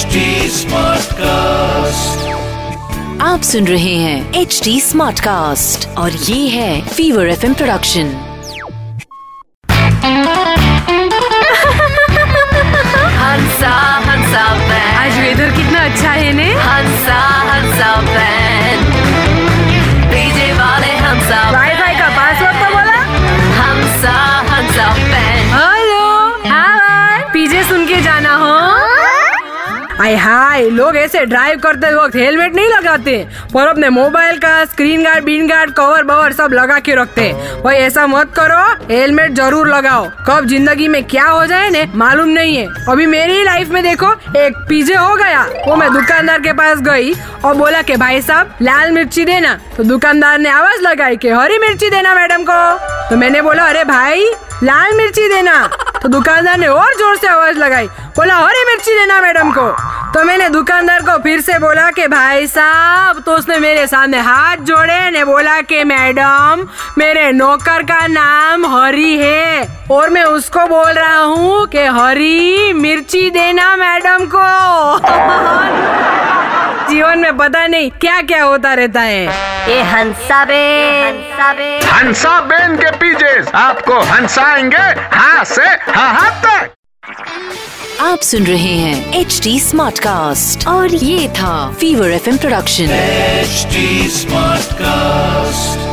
HD Smartcast। आप सुन रहे हैं HD Smartcast और ये है फीवर FM प्रोडक्शन। हंसा हंसा बैन, आज वेदर कितना अच्छा है ने। हंसा हंसा बैन, डीजे वाले हंसा बैन। वाई का पासवर्ड तो बोला। हंसा हंसा बैन। हेलो आवाज पीजे सुन के जाना हो। आय हाय, लोग ऐसे ड्राइव करते वक्त हेलमेट नहीं लगाते पर अपने मोबाइल का स्क्रीन गार्ड बीन गार्ड कवर बवर सब लगा के रखते। भाई ऐसा मत करो, हेलमेट जरूर लगाओ। कब जिंदगी में क्या हो जाए ने मालूम नहीं है। अभी मेरी लाइफ में देखो एक पीजे हो गया, वो मैं दुकानदार के पास गई और बोला कि भाई साहब लाल मिर्ची देना, तो दुकानदार ने आवाज लगाई कि हरी मिर्ची देना मैडम को। तो मैंने बोला अरे भाई लाल मिर्ची देना, तो दुकानदार ने और जोर से आवाज लगाई, बोला हरी मिर्ची देना मैडम को। तो मैंने दुकानदार को फिर से बोला कि भाई साहब, तो उसने मेरे सामने हाथ जोड़े ने बोला कि मैडम मेरे नौकर का नाम हरी है और मैं उसको बोल रहा हूँ कि हरी मिर्ची देना मैडम को। जीवन में पता नहीं क्या क्या होता रहता है। ये हंसा बेन के पीछे आपको हंसाएंगे हाँ से हाँ तक। आप सुन रहे हैं HD Smartcast और ये था fever FM production HD Smartcast।